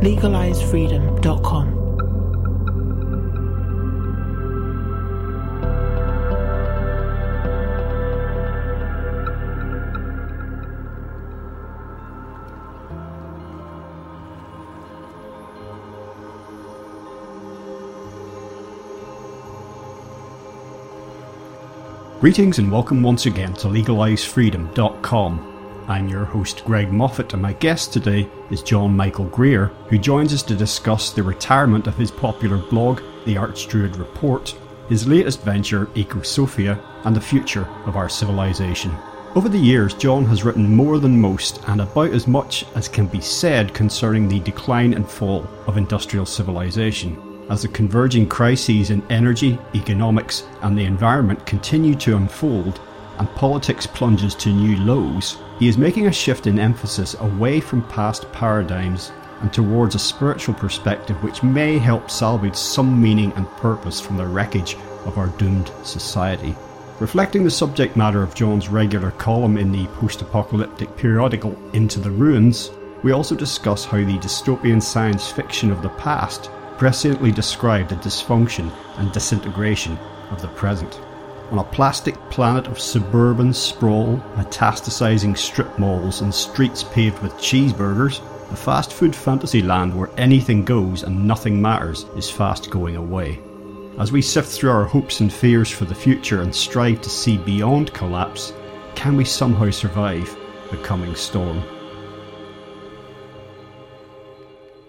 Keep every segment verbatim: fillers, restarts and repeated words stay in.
legalize freedom dot com. Greetings and welcome once again to legalize freedom dot com. I'm your host Greg Moffat, and my guest today is John Michael Greer, who joins us to discuss the retirement of his popular blog, The Archdruid Report, his latest venture, Ecosophia, and the future of our civilization. Over the years, John has written more than most and about as much as can be said concerning the decline and fall of industrial civilization, as the converging crises in energy, economics and the environment continue to unfold and politics plunges to new lows. He is making a shift in emphasis away from past paradigms and towards a spiritual perspective which may help salvage some meaning and purpose from the wreckage of our doomed society. Reflecting the subject matter of John's regular column in the post-apocalyptic periodical Into the Ruins, we also discuss how the dystopian science fiction of the past presciently described the dysfunction and disintegration of the present. On a plastic planet of suburban sprawl, metastasizing strip malls and streets paved with cheeseburgers, the fast food fantasy land where anything goes and nothing matters is fast going away. As we sift through our hopes and fears for the future and strive to see beyond collapse, can we somehow survive the coming storm?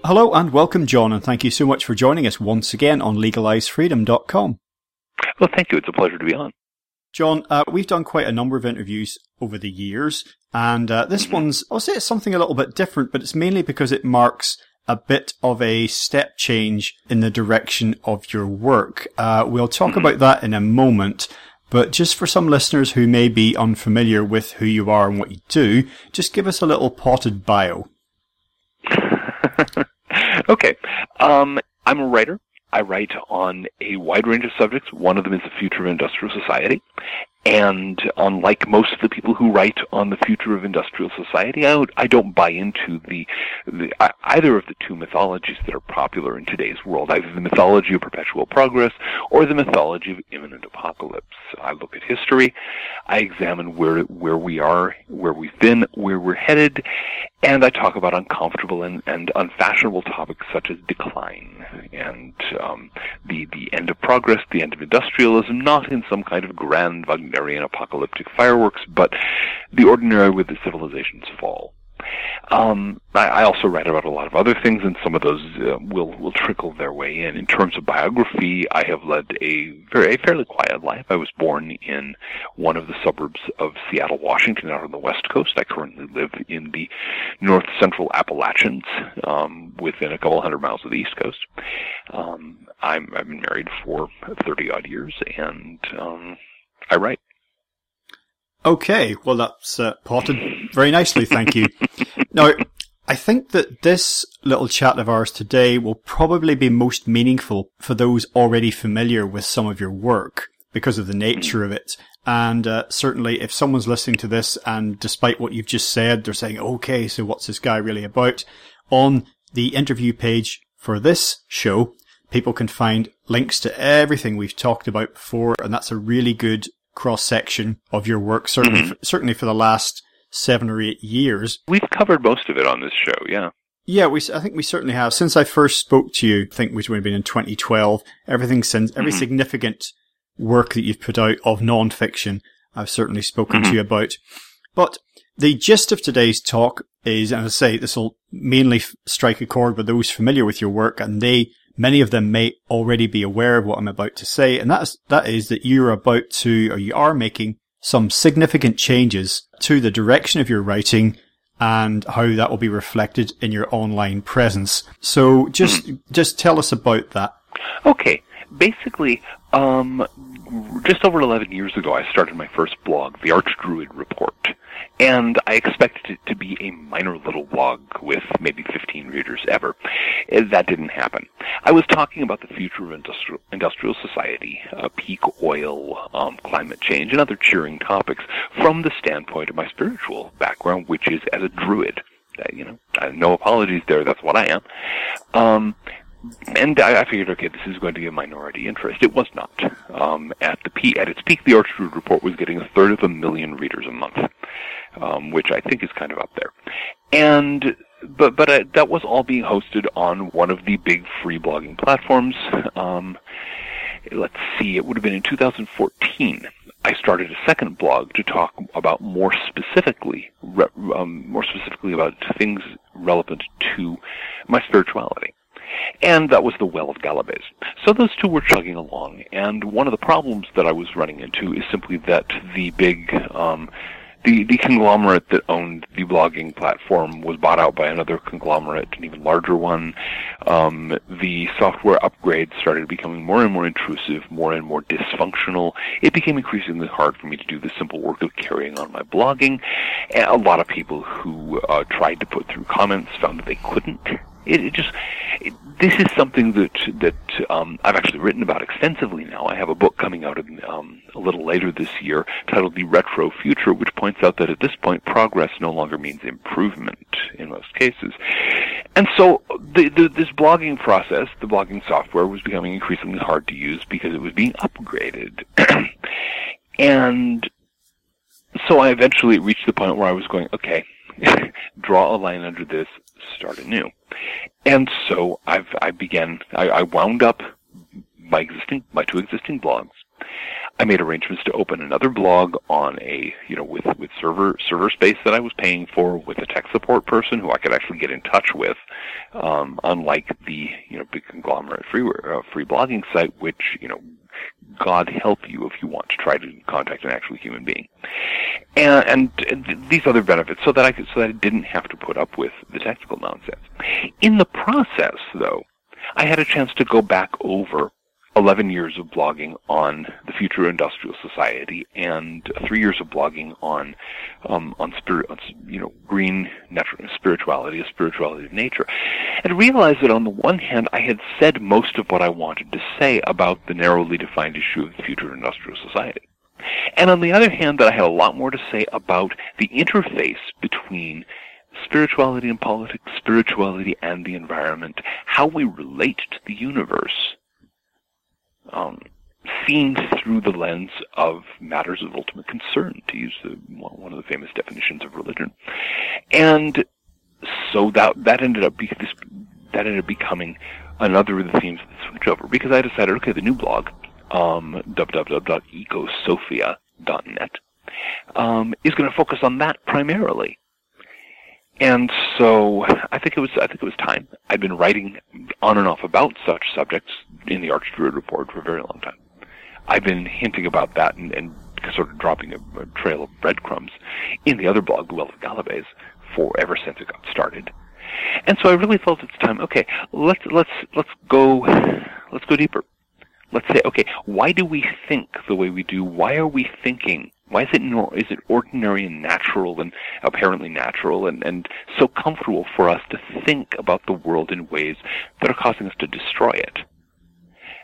Hello and welcome, John, and thank you so much for joining us once again on legalize freedom dot com. Well, thank you. It's a pleasure to be on. John, uh, we've done quite a number of interviews over the years, and uh, this one's, I'll say it's something a little bit different, but it's mainly because it marks a bit of a step change in the direction of your work. Uh, we'll talk mm-hmm. about that in a moment. But just for some listeners who may be unfamiliar with who you are and what you do, just give us a little potted bio. Okay. Um, I'm a writer. I write on a wide range of subjects. One of them is the future of industrial society. And unlike most of the people who write on the future of industrial society, I don't, I don't buy into the, the either of the two mythologies that are popular in today's world, either the mythology of perpetual progress or the mythology of imminent apocalypse. I look at history, I examine where where we are, where we've been, where we're headed, and I talk about uncomfortable and, and unfashionable topics such as decline and um, the, the end of progress, the end of industrialism, not in some kind of grand Wagnerian apocalyptic fireworks, but the ordinary with the civilization's fall. Um, I, I also write about a lot of other things, and some of those uh, will will trickle their way in. In terms of biography, I have led a very a fairly quiet life. I was born in one of the suburbs of Seattle, Washington, out on the West Coast. I currently live in the north central Appalachians, um, within a couple hundred miles of the East Coast. Um, I'm, I've been married for thirty-odd years, and um, I write. Okay, well that's uh, potted very nicely, thank you. Now, I think that this little chat of ours today will probably be most meaningful for those already familiar with some of your work because of the nature of it. And uh, certainly if someone's listening to this and despite what you've just said, they're saying, okay, so what's this guy really about? On the interview page for this show, people can find links to everything we've talked about before, and that's a really good cross-section of your work, certainly mm-hmm. for, certainly for the last seven or eight years. We've covered most of it on this show, yeah. Yeah, we. I think we certainly have. Since I first spoke to you, I think which would have been in twenty twelve, everything since, every mm-hmm. significant work that you've put out of non-fiction, I've certainly spoken mm-hmm. to you about. But the gist of today's talk is, and I say this will mainly f- strike a chord with those familiar with your work, and they many of them may already be aware of what I'm about to say, and that is, that is that you're about to, or you are making some significant changes to the direction of your writing and how that will be reflected in your online presence. So just mm. just tell us about that. Okay. Basically, um, just over eleven years ago, I started my first blog, The Archdruid Report. And I expected it to be a minor little blog with maybe fifteen readers ever. That didn't happen. I was talking about the future of industrial, industrial society, uh, peak oil, um, climate change, and other cheering topics from the standpoint of my spiritual background, which is as a druid. Uh, you know, no apologies there. That's what I am. Um, And I figured, okay, this is going to be a minority interest. It was not. Um, at the peak, at its peak, the Archdruid Report was getting a third of a million readers a month, um, which I think is kind of up there. And but but I, that was all being hosted on one of the big free blogging platforms. Um, let's see, it would have been in two thousand fourteen. I started a second blog to talk about more specifically, re, um, more specifically about things relevant to my spirituality. And that was The Well of Galabes. So those two were chugging along, and one of the problems that I was running into is simply that the big, um, the, the conglomerate that owned the blogging platform was bought out by another conglomerate, an even larger one. Um, the software upgrades started becoming more and more intrusive, more and more dysfunctional. It became increasingly hard for me to do the simple work of carrying on my blogging. And a lot of people who uh, tried to put through comments found that they couldn't. It, it just it, this is something that that um, I've actually written about extensively now. I have a book coming out in, um, a little later this year titled The Retro Future, which points out that at this point progress no longer means improvement in most cases. And so the, the, this blogging process, the blogging software, was becoming increasingly hard to use because it was being upgraded. And so I eventually reached the point where I was going, okay, draw a line under this, start anew. And so I've, I began, I, I wound up my existing, my two existing blogs. I made arrangements to open another blog on a, you know, with, with server, server space that I was paying for, with a tech support person who I could actually get in touch with, um, unlike the, you know, big conglomerate free, uh, free blogging site, which, you know, God help you if you want to try to contact an actual human being, and, and th- these other benefits, so that I could, so that I didn't have to put up with the technical nonsense. In the process, though, I had a chance to go back over eleven years of blogging on the future of industrial society, and three years of blogging on, um, on spirit, on, you know, green natural spirituality, a spirituality of nature, and realized that on the one hand, I had said most of what I wanted to say about the narrowly defined issue of the future of industrial society, and on the other hand, that I had a lot more to say about the interface between spirituality and politics, spirituality and the environment, how we relate to the universe. Um, seen through the lens of matters of ultimate concern, to use the, one of the famous definitions of religion, and so that that ended up be, this, that ended up becoming another of the themes of the switchover. Because I decided, okay, the new blog, um, w w w dot ecosophia dot net, um, is going to focus on that primarily. And so I think it was I think it was time. I'd been writing on and off about such subjects in the Archdruid Report for a very long time. I've been hinting about that and, and sort of dropping a, a trail of breadcrumbs in the other blog, The Well of Galabes, for ever since it got started. And so I really felt it's time. Okay, let's let's let's go let's go deeper. Let's say, okay, why do we think the way we do? Why are we thinking? Why is it nor- is it ordinary and natural and apparently natural and, and so comfortable for us to think about the world in ways that are causing us to destroy it?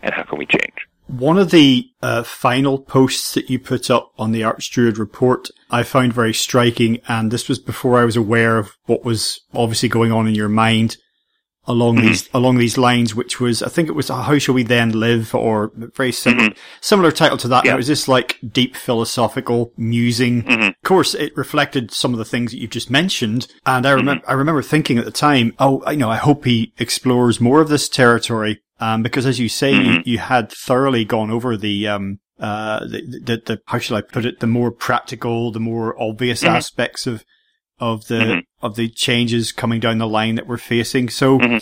And how can we change? One of the uh, final posts that you put up on the Archdruid Report I found very striking, and this was before I was aware of what was obviously going on in your mind along these along these lines, which was, I think it was, How Shall We Then Live, or very similar, similar title to that. Yeah. And it was this like deep philosophical musing. Mm-hmm. Of course, it reflected some of the things that you've just mentioned. And I remember, mm-hmm. I remember thinking at the time, oh, you know, I hope he explores more of this territory. Um, because as you say, mm-hmm. you, you had thoroughly gone over the, um, uh, the, the, the, how shall I put it? The more practical, the more obvious mm-hmm. aspects of, of the, mm-hmm. of the changes coming down the line that we're facing. So mm-hmm.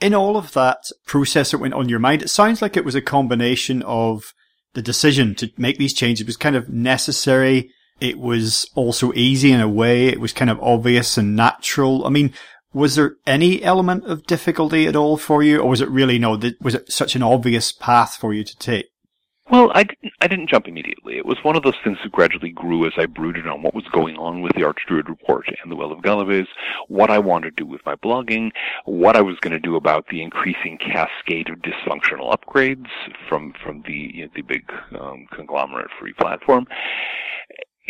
in all of that process that went on in your mind, it sounds like it was a combination of the decision to make these changes was kind of necessary. it was also easy in a way. It was kind of obvious and natural. I mean, was there any element of difficulty at all for you, or was it really, no, th- was it such an obvious path for you to take? Well, I didn't, I didn't jump immediately. It was one of those things that gradually grew as I brooded on what was going on with the Archdruid Report and the Well of Galabes, what I wanted to do with my blogging, what I was going to do about the increasing cascade of dysfunctional upgrades from from the you know, the big um, conglomerate free platform.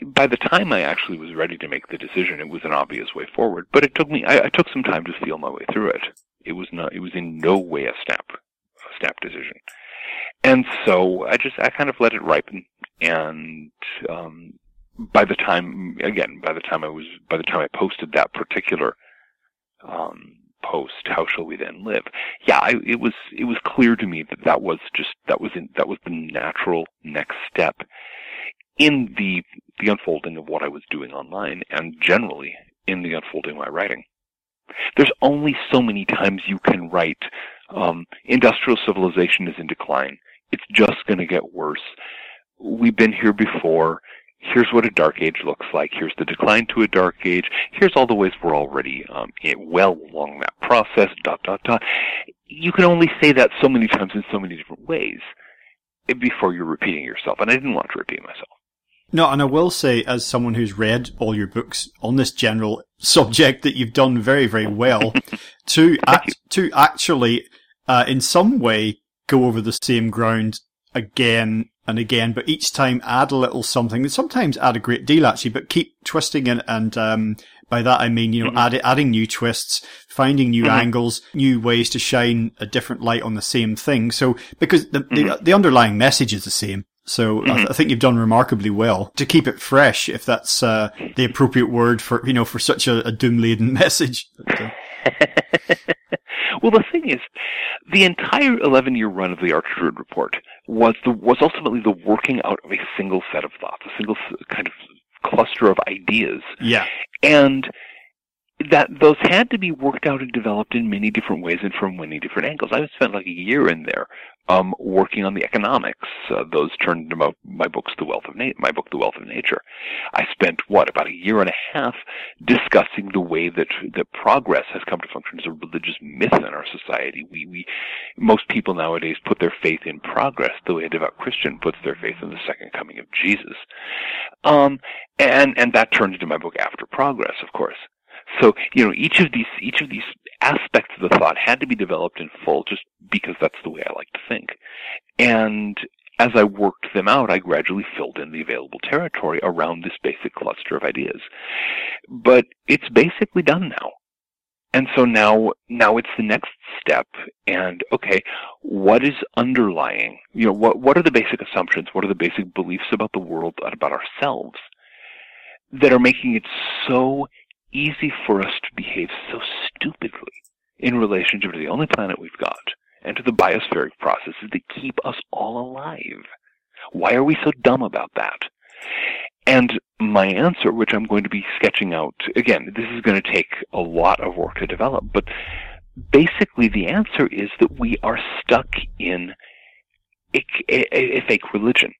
By the time I actually was ready to make the decision, it was an obvious way forward. But it took me, I, I took some time to feel my way through it. It was not, it was in no way a snap, a snap decision. And so I just, I kind of let it ripen. And, um, by the time, again, by the time I was, by the time I posted that particular, um, post, How Shall We Then Live? Yeah, I, it was, it was clear to me that that was just, that was in, that was the natural next step in the, the unfolding of what I was doing online, and generally in the unfolding of my writing. There's only so many times you can write, um, industrial civilization is in decline. It's just going to get worse. We've been here before. Here's what a dark age looks like. Here's the decline to a dark age. Here's all the ways we're already um, well along that process, dot, dot, dot. You can only say that so many times in so many different ways before you're repeating yourself, and I didn't want to repeat myself. No, and I will say, as someone who's read all your books on this general subject, that you've done very, very well to act, to actually, uh, in some way, go over the same ground again and again, but each time add a little something. And sometimes add a great deal, actually, but keep twisting it. And um, by that I mean, you know, mm-hmm. add, adding new twists, finding new mm-hmm. angles, new ways to shine a different light on the same thing. So because the mm-hmm. the, the underlying message is the same. So mm-hmm. I, th- I think you've done remarkably well to keep it fresh, if that's uh, the appropriate word for, you know, for such a, a doom-laden message. But, uh... Well, the thing is, the entire eleven-year run of the Archdruid Report was the, was ultimately the working out of a single set of thoughts, a single kind of cluster of ideas. Yeah. And that those had to be worked out and developed in many different ways and from many different angles. I spent like a year in there um, working on the economics. Uh, those turned into my, my books, The Wealth of Na- my book, The Wealth of Nature. I spent what about a year and a half discussing the way that that progress has come to function as a religious myth in our society. We we most people nowadays put their faith in progress the way a devout Christian puts their faith in the second coming of Jesus. Um, and and that turned into my book, After Progress, of course. So, you know, each of these each of these aspects of the thought had to be developed in full, just because that's the way I like to think. And as I worked them out, I gradually filled in the available territory around this basic cluster of ideas. But it's basically done now. And so now, now it's the next step, and okay, what is underlying? You know, what what are the basic assumptions? What are the basic beliefs about the world and about ourselves that are making it so easy for us to behave so stupidly in relationship to the only planet we've got and to the biospheric processes that keep us all alive? Why are we so dumb about that? And my answer, which I'm going to be sketching out, again, this is going to take a lot of work to develop, but basically the answer is that we are stuck in a, a, a fake religion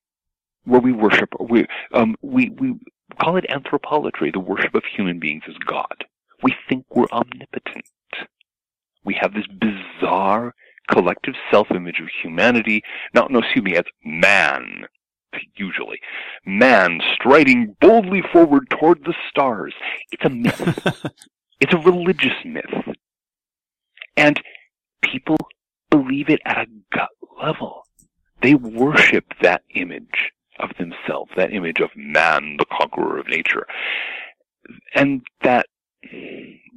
where we worship, we, um, we, we, call it anthropolatry, the worship of human beings as God. We think we're omnipotent. We have this bizarre collective self-image of humanity. Now, no, excuse me, it's man, usually. Man striding boldly forward toward the stars. It's a myth. It's a religious myth. And people believe it at a gut level. They worship that image of themselves, that image of man, the conqueror of nature. And that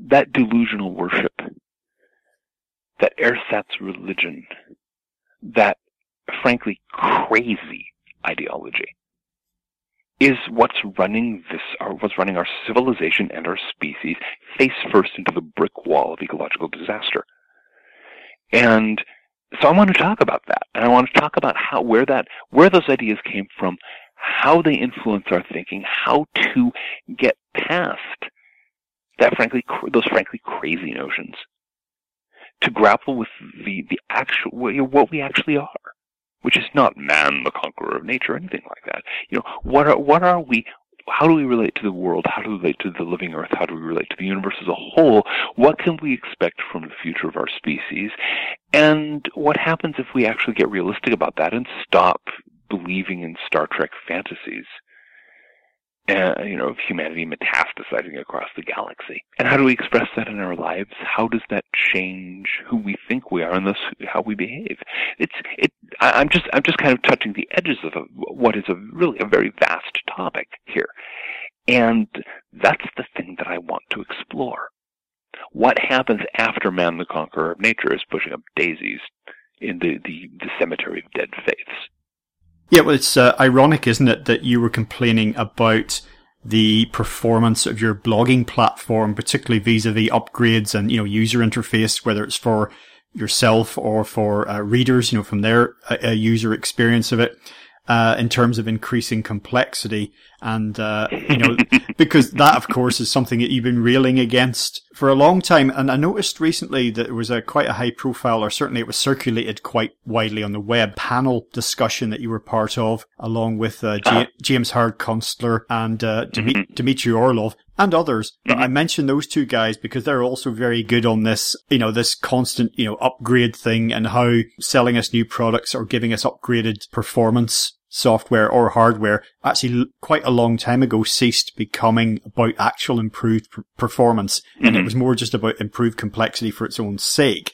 that delusional worship, that ersatz religion, that frankly crazy ideology is what's running this, or what's running our civilization and our species face first into the brick wall of ecological disaster. And so I want to talk about that, and I want to talk about how, where that, where those ideas came from, how they influence our thinking, how to get past that, frankly, those frankly crazy notions, to grapple with the the actual what we actually are, which is not man, the conqueror of nature, or anything like that. You know, what are what are we? how do we relate to the world? How do we relate to the living earth? How do we relate to the universe as a whole? What can we expect from the future of our species? And what happens if we actually get realistic about that and stop believing in Star Trek fantasies? Uh, you know, of humanity metastasizing across the galaxy. And how do we express that in our lives? How does that change who we think we are and thus how we behave? It's, it, I'm just, I'm just kind of touching the edges of a, what is a really a very vast topic here. And that's the thing that I want to explore. What happens after man, the conqueror of nature, is pushing up daisies in the, the, the cemetery of dead faiths? Yeah, well, it's uh, ironic, isn't it, that you were complaining about the performance of your blogging platform, particularly vis-a-vis upgrades and, you know, user interface, whether it's for yourself or for uh, readers, you know, from their uh, user experience of it, uh, in terms of increasing complexity. And, uh, you know, because that, of course, is something that you've been railing against for a long time. And I noticed recently that there was a quite a high profile, or certainly it was circulated quite widely on the web, panel discussion that you were part of, along with uh, J- James Howard Kunstler and uh, Dimi- mm-hmm. Dimitri Orlov and others. But I mentioned those two guys because they're also very good on this, you know, this constant, you know, upgrade thing and how selling us new products or giving us upgraded performance software or hardware actually quite a long time ago ceased becoming about actual improved pr- performance. Mm-hmm. And it was more just about improved complexity for its own sake.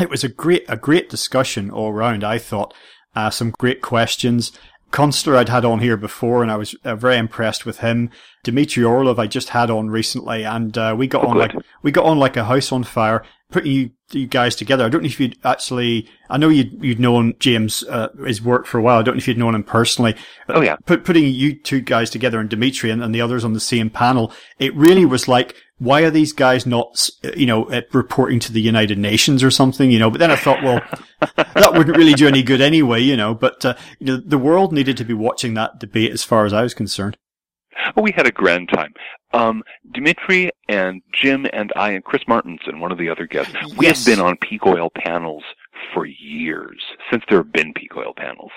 It was a great, a great discussion all round, I thought. Uh, some great questions. Kunstler I'd had on here before and I was uh, very impressed with him. Dimitri Orlov I just had on recently and uh, we got oh, on good. like, we got on like a house on fire, putting you, you guys together. I don't know if you'd actually, I know you'd, you'd known James, uh, his work for a while. I don't know if you'd known him personally. Oh yeah. Put, putting you two guys together and Dimitri and, and the others on the same panel. It really was like, why are these guys not, you know, reporting to the United Nations or something, you know? But then I thought, well, that wouldn't really do any good anyway, you know, but, uh, you know, the world needed to be watching that debate as far as I was concerned. Oh, we had a grand time. Um, Dimitri and Jim and I and Chris Martinson, one of the other guests, we yes. have been on peak oil panels for years, since there have been peak oil panels.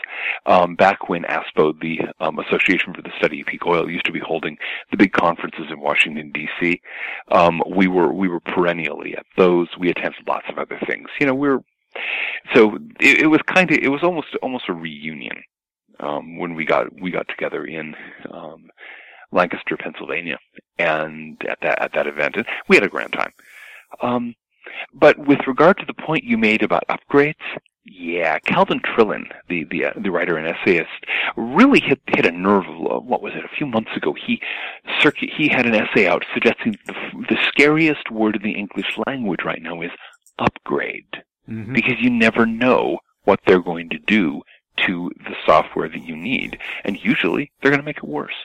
Um, back when ASPO, the um, Association for the Study of Peak Oil, used to be holding the big conferences in Washington, D C, um, we were we were perennially at those. We attempted lots of other things. You know, we're so it, it was kind of it was almost almost a reunion um, when we got we got together in um, Lancaster, Pennsylvania, and at that at that event, and we had a grand time. Um, But with regard to the point you made about upgrades, yeah, Calvin Trillin, the the, uh, the writer and essayist, really hit hit a nerve. What was it? A few months ago, he circu- he had an essay out suggesting the, the scariest word in the English language right now is upgrade, mm-hmm. because you never know what they're going to do to the software that you need, and usually they're going to make it worse.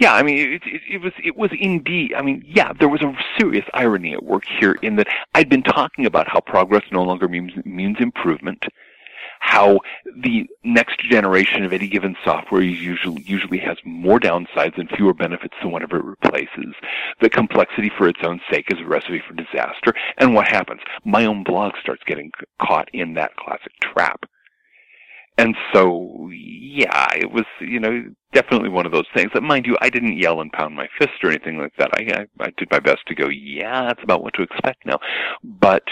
Yeah, I mean, it, it, it was it was indeed, I mean, yeah, there was a serious irony at work here in that I'd been talking about how progress no longer means, means improvement, how the next generation of any given software usually usually has more downsides and fewer benefits than whatever it replaces, the complexity for its own sake is a recipe for disaster, and what happens? My own blog starts getting caught in that classic trap. And so, yeah, it was, you know, definitely one of those things. But mind you, I didn't yell and pound my fist or anything like that. I, I, I did my best to go, yeah, that's about what to expect now. But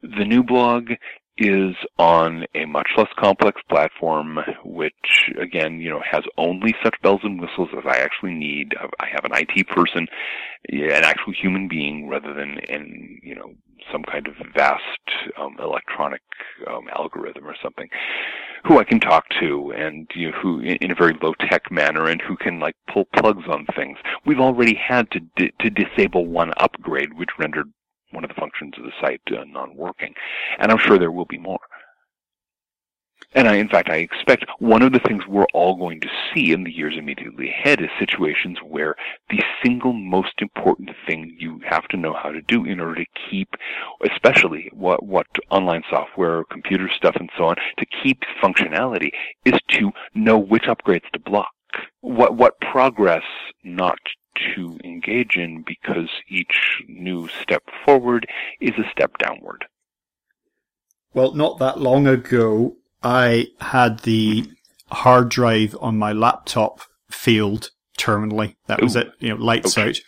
the new blog is on a much less complex platform, which, again, you know, has only such bells and whistles as I actually need. I have an I T person, an actual human being, rather than, in, you know, some kind of vast um, electronic um, algorithm or something, who I can talk to and, you know, who in a very low-tech manner and who can, like, pull plugs on things. We've already had to di- to disable one upgrade, which rendered one of the functions of the site uh, non-working, and I'm sure there will be more. And I, in fact, I expect one of the things we're all going to see in the years immediately ahead is situations where the single most important thing you have to know how to do in order to keep, especially what, what online software, computer stuff, and so on, to keep functionality is to know which upgrades to block, what what progress not to engage in, because each new step forward is a step downward. Well, not that long ago, I had the hard drive on my laptop field terminally. That Ooh. was it. You know, light okay. surge.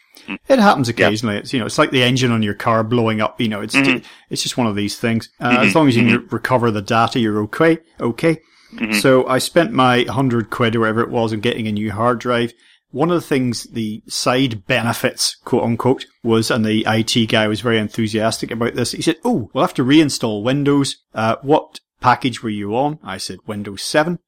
It happens occasionally. Yeah. It's, you know, it's like the engine on your car blowing up. You know, it's mm-hmm. it's just one of these things. Uh, mm-hmm. As long as you mm-hmm. can recover the data, you're okay. Okay. Mm-hmm. So I spent my hundred quid or whatever it was on getting a new hard drive. One of the things, the side benefits, quote unquote, was, and the I T guy was very enthusiastic about this. He said, "Oh, we'll have to reinstall Windows. Uh, what package were you on?" I said, Windows seven,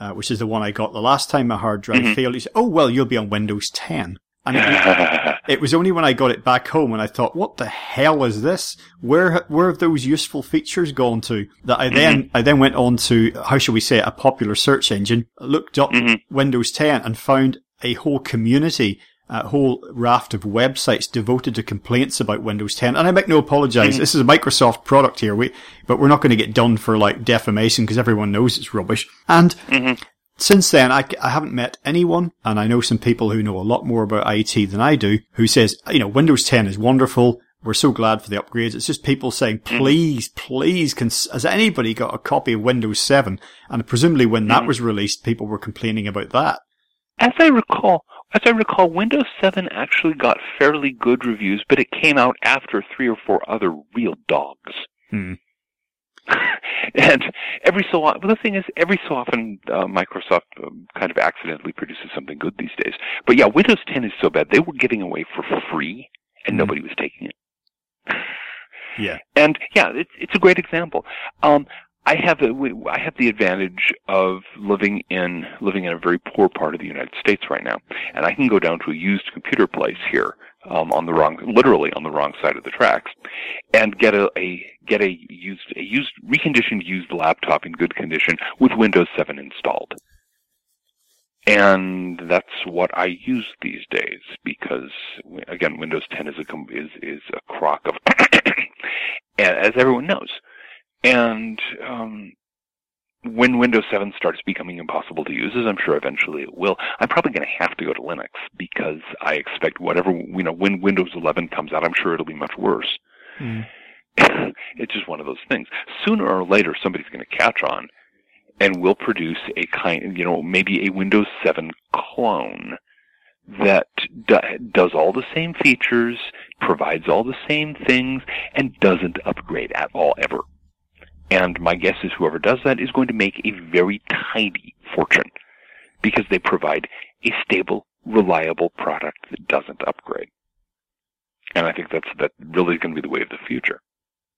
uh, which is the one I got the last time my hard drive mm-hmm. failed. He said, "Oh, well, you'll be on Windows ten. And it was only when I got it back home and I thought, what the hell is this? Where where have those useful features gone to? That I mm-hmm. then I then went on to, how shall we say it, a popular search engine, looked up mm-hmm. Windows ten and found a whole community, a whole raft of websites devoted to complaints about Windows ten. And I make no apologize. Mm-hmm. This is a Microsoft product here, we, but we're not going to get done for like defamation because everyone knows it's rubbish. And... Mm-hmm. Since then, I, I haven't met anyone, and I know some people who know a lot more about I T than I do, who says, you know, Windows ten is wonderful. We're so glad for the upgrades. It's just people saying, please, please, cons- has anybody got a copy of Windows seven? And presumably when that was released, people were complaining about that. As I recall, as I recall, Windows seven actually got fairly good reviews, but it came out after three or four other real dogs. Hmm. And every so often, well, the thing is, every so often, uh, Microsoft um, kind of accidentally produces something good these days. But yeah, Windows ten is so bad. They were giving away for free, and mm-hmm. nobody was taking it. Yeah. And yeah, it's, it's a great example. Um, I have a, we, I have the advantage of living in, living in a very poor part of the United States right now. And I can go down to a used computer place here. Um, on the wrong, literally on the wrong side of the tracks, and get a, a get a used, a used, reconditioned used laptop in good condition with Windows seven installed, and that's what I use these days because again, Windows ten is a is is a crock of, as everyone knows, and um, when Windows seven starts becoming impossible to use, as I'm sure eventually it will, I'm probably going to have to go to Linux because I expect whatever, you know, when Windows eleven comes out, I'm sure it'll be much worse. Mm. It's just one of those things. Sooner or later, somebody's going to catch on and will produce a kind, you know, maybe a Windows seven clone that d- does all the same features, provides all the same things, and doesn't upgrade at all ever. And my guess is whoever does that is going to make a very tidy fortune because they provide a stable, reliable product that doesn't upgrade. And I think that's that really is going to be the way of the future.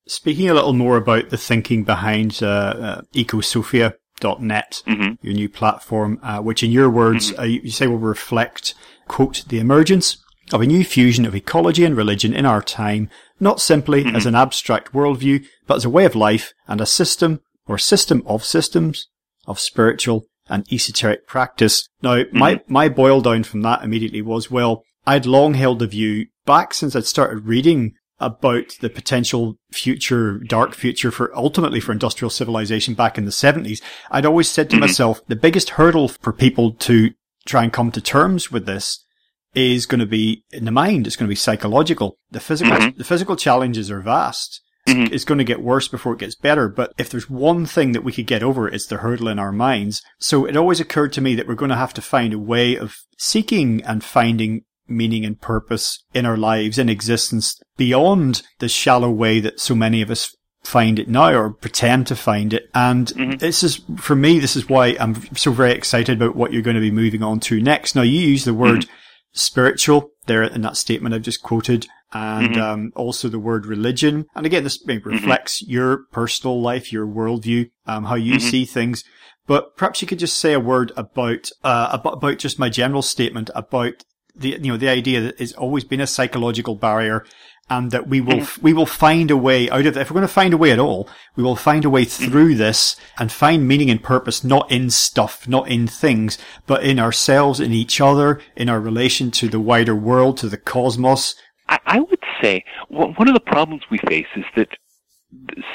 Speaking a little more about the thinking behind uh, uh, Ecosophia dot net, mm-hmm. your new platform, uh, which in your words, mm-hmm. uh, you say will reflect, quote, the emergence of a new fusion of ecology and religion in our time, not simply mm-hmm. as an abstract worldview, but as a way of life and a system or system of systems of spiritual and esoteric practice. Now, mm-hmm. my, my boil down from that immediately was, well, I'd long held the view back since I'd started reading about the potential future, dark future for ultimately for industrial civilization back in the seventies. I'd always said to mm-hmm. myself, the biggest hurdle for people to try and come to terms with this is going to be in the mind. It's going to be psychological. The physical, mm-hmm. the physical challenges are vast. Mm-hmm. It's going to get worse before it gets better. But if there's one thing that we could get over, it's the hurdle in our minds. So it always occurred to me that we're going to have to find a way of seeking and finding meaning and purpose in our lives and existence beyond the shallow way that so many of us find it now or pretend to find it. And mm-hmm. this is, for me, this is why I'm so very excited about what you're going to be moving on to next. Now, you use the word mm-hmm. spiritual there in that statement I've just quoted, and mm-hmm. um, also the word religion. And again, this maybe reflects mm-hmm. your personal life, your worldview, um, how you mm-hmm. see things. But perhaps you could just say a word about uh, about, about just my general statement about the you know the idea that it's always been a psychological barrier, and that we will mm-hmm. we will find a way out of it. If we're going to find a way at all, we will find a way through mm-hmm. this and find meaning and purpose, not in stuff, not in things, but in ourselves, in each other, in our relation to the wider world, to the cosmos. I, I would say well, one of the problems we face is that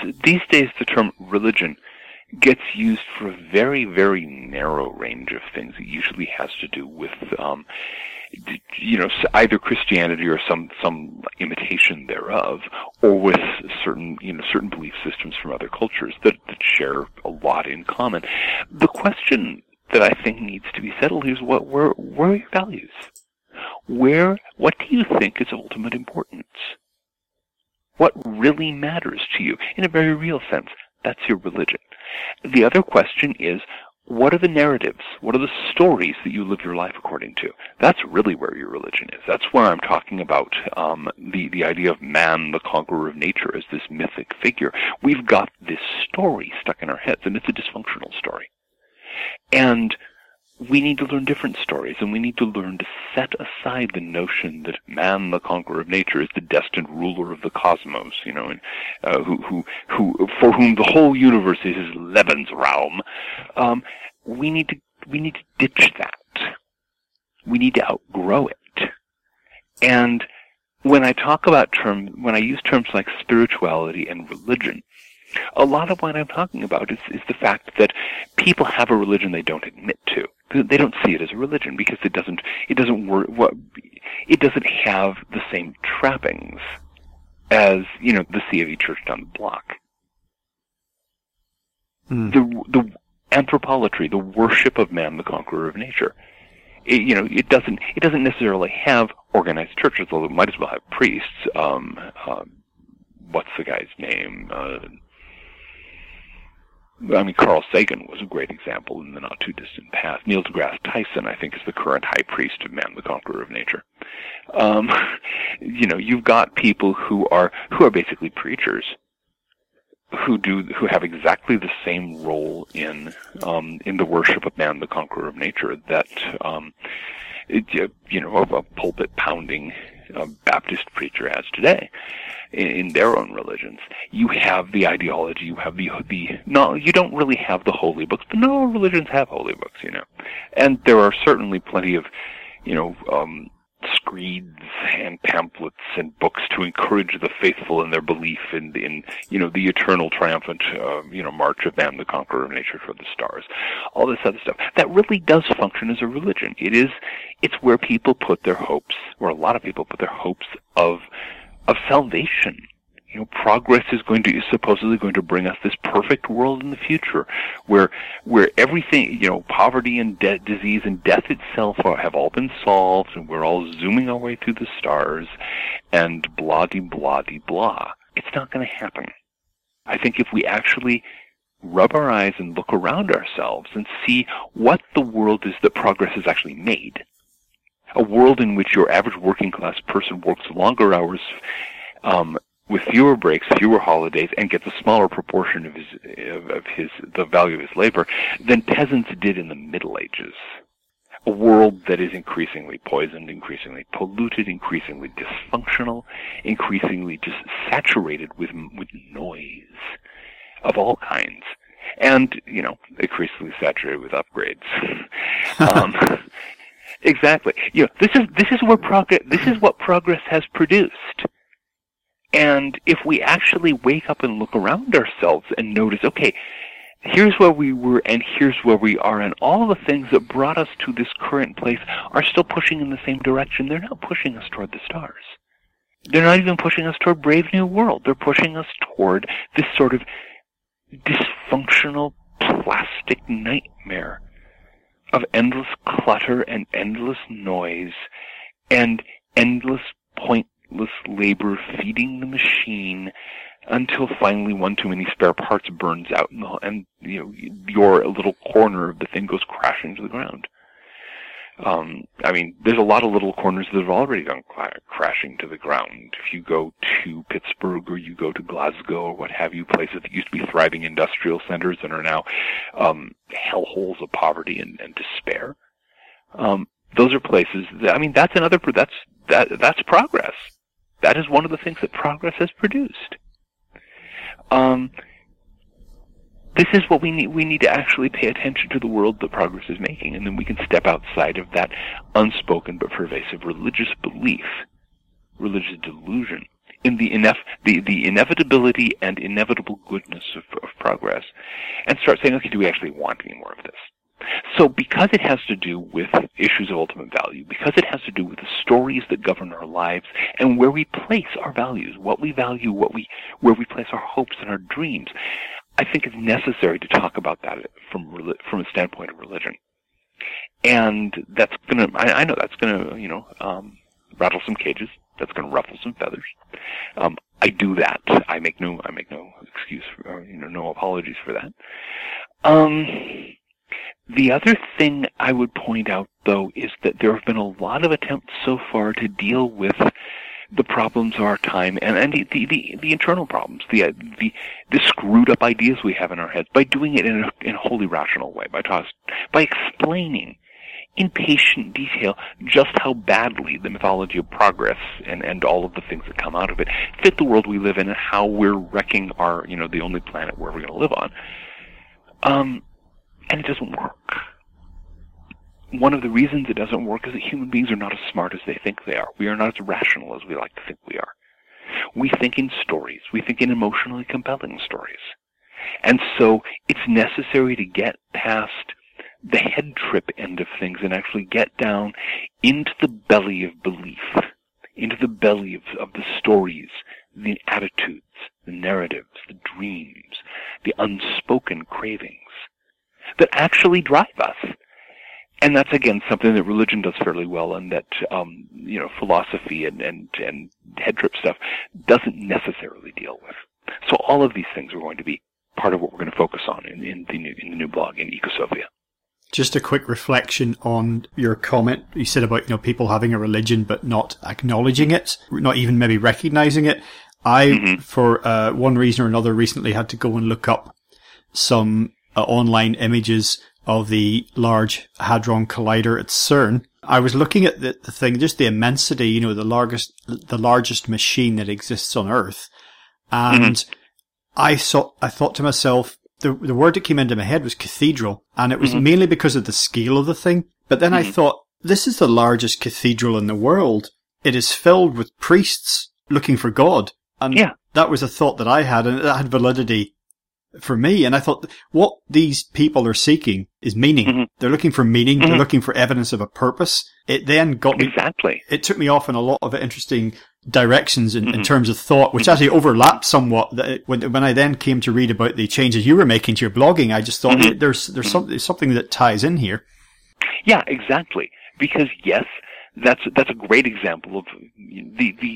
th- these days the term religion gets used for a very, very narrow range of things. It usually has to do with... Um, you know, either Christianity or some, some imitation thereof, or with certain, you know, certain belief systems from other cultures that, that share a lot in common. The question that I think needs to be settled is what were, were your values? Where, what do you think is of ultimate importance? What really matters to you? In a very real sense, that's your religion. The other question is, what are the narratives? What are the stories that you live your life according to? That's really where your religion is. That's where I'm talking about um, the, the idea of man, the conqueror of nature, as this mythic figure. We've got this story stuck in our heads, and it's a dysfunctional story. And we need to learn different stories, and we need to learn to set aside the notion that man, the conqueror of nature, is the destined ruler of the cosmos, you know, and, uh, who, who, who, for whom the whole universe is his Lebensraum. Um, we need to, we need to ditch that. We need to outgrow it. And when I talk about terms, when I use terms like spirituality and religion, a lot of what I'm talking about is, is the fact that people have a religion they don't admit to. They don't see it as a religion because it doesn't it doesn't work. It doesn't have the same trappings as, you know, the C of E church down the block. Mm. The the anthropolatry, the worship of man, the conqueror of nature. It, you know, it doesn't it doesn't necessarily have organized churches, although it might as well have priests. Um, um, what's the guy's name? Uh, I mean, Carl Sagan was a great example in the not-too-distant past. Neil deGrasse Tyson, I think, is the current high priest of man, the conqueror of nature. Um, you know, you've got people who are who are basically preachers who do who have exactly the same role in um, in the worship of man, the conqueror of nature, that um, it, you know, a pulpit pounding a Baptist preacher has today in their own religions. You have the ideology, you have the, the no, you don't really have the holy books, but no religions have holy books, you know. And there are certainly plenty of, you know, um, screeds and pamphlets and books to encourage the faithful in their belief in, in you know, the eternal triumphant, uh, you know, march of man, the conqueror of nature toward the stars. All this other stuff. That really does function as a religion. It is, it's where people put their hopes, where a lot of people put their hopes of, of salvation. You know, progress is going to, is supposedly going to bring us this perfect world in the future where, where everything, you know, poverty and de- disease and death itself are, have all been solved and we're all zooming our way through the stars and blah-de-blah-de-blah. It's not going to happen. I think if we actually rub our eyes and look around ourselves and see what the world is that progress has actually made, a world in which your average working class person works longer hours, um, with fewer breaks, fewer holidays, and gets a smaller proportion of his of his the value of his labor than peasants did in the Middle Ages. A world that is increasingly poisoned, increasingly polluted, increasingly dysfunctional, increasingly just saturated with with noise of all kinds, and you know, increasingly saturated with upgrades. um, exactly. You know, this is this is where progress. This is what progress has produced. And if we actually wake up and look around ourselves and notice, okay, here's where we were and here's where we are, and all the things that brought us to this current place are still pushing in the same direction. They're not pushing us toward the stars. They're not even pushing us toward Brave New World. They're pushing us toward this sort of dysfunctional plastic nightmare of endless clutter and endless noise and endless point labor feeding the machine until finally one too many spare parts burns out and, and you know, your little corner of the thing goes crashing to the ground. Um, I mean, there's a lot of little corners that have already gone cl- crashing to the ground. If you go to Pittsburgh or you go to Glasgow or what have you, places that used to be thriving industrial centers and are now um, hellholes of poverty and, and despair. Um, those are places that, I mean, that's another, that's, that, that's progress. That is one of the things that progress has produced. Um, this is what we need. We need to actually pay attention to the world that progress is making, and then we can step outside of that unspoken but pervasive religious belief, religious delusion, in the inef- the, the inevitability and inevitable goodness of, of progress, and start saying, okay, do we actually want any more of this? So because it has to do with issues of ultimate value, because it has to do with the stories that govern our lives and where we place our values, what we value, what we, where we place our hopes and our dreams, I think it's necessary to talk about that from, from a standpoint of religion. And that's gonna, I, I know that's gonna, you know, um, rattle some cages. That's gonna ruffle some feathers. Um, I do that. I make no, I make no excuse, for, you know, no apologies for that. Um, the other thing I would point out, though, is that there have been a lot of attempts so far to deal with the problems of our time and, and the, the, the, the internal problems, the, the, the screwed up ideas we have in our heads, by doing it in a, in a wholly rational way, by toss, by explaining in patient detail just how badly the mythology of progress and, and all of the things that come out of it fit the world we live in and how we're wrecking our, you know, the only planet where we're going to live on. Um, and it doesn't work. One of the reasons it doesn't work is that human beings are not as smart as they think they are. We are not as rational as we like to think we are. We think in stories. We think in emotionally compelling stories. And so it's necessary to get past the head trip end of things and actually get down into the belly of belief, into the belly of, of the stories, the attitudes, the narratives, the dreams, the unspoken cravings that actually drive us. And that's, again, something that religion does fairly well, and that, um, you know, philosophy and, and, and head trip stuff doesn't necessarily deal with. So all of these things are going to be part of what we're going to focus on in, in the new, in the new blog, in Ecosophia. Just a quick reflection on your comment you said about, you know, people having a religion but not acknowledging it, not even maybe recognizing it. I, mm-hmm. for uh, one reason or another, recently had to go and look up some uh, online images of the Large Hadron Collider at CERN. I was looking at the, the thing, just the immensity, you know, the largest, the largest machine that exists on Earth. And mm-hmm. I saw, I thought to myself, the, the word that came into my head was cathedral. And it was mm-hmm. mainly because of the scale of the thing. But then mm-hmm. I thought, this is the largest cathedral in the world. It is filled with priests looking for God. And yeah. that was a thought that I had, and that had validity for me. And I thought, what these people are seeking is meaning. Mm-hmm. They're looking for meaning. Mm-hmm. They're looking for evidence of a purpose. It then got me. Exactly. It took me off in a lot of interesting directions in, mm-hmm. in terms of thought, which mm-hmm. actually overlapped somewhat. When, when I then came to read about the changes you were making to your blogging, I just thought mm-hmm. there's, there's, some, there's something that ties in here. Yeah, exactly. Because yes, that's, that's a great example of the, the,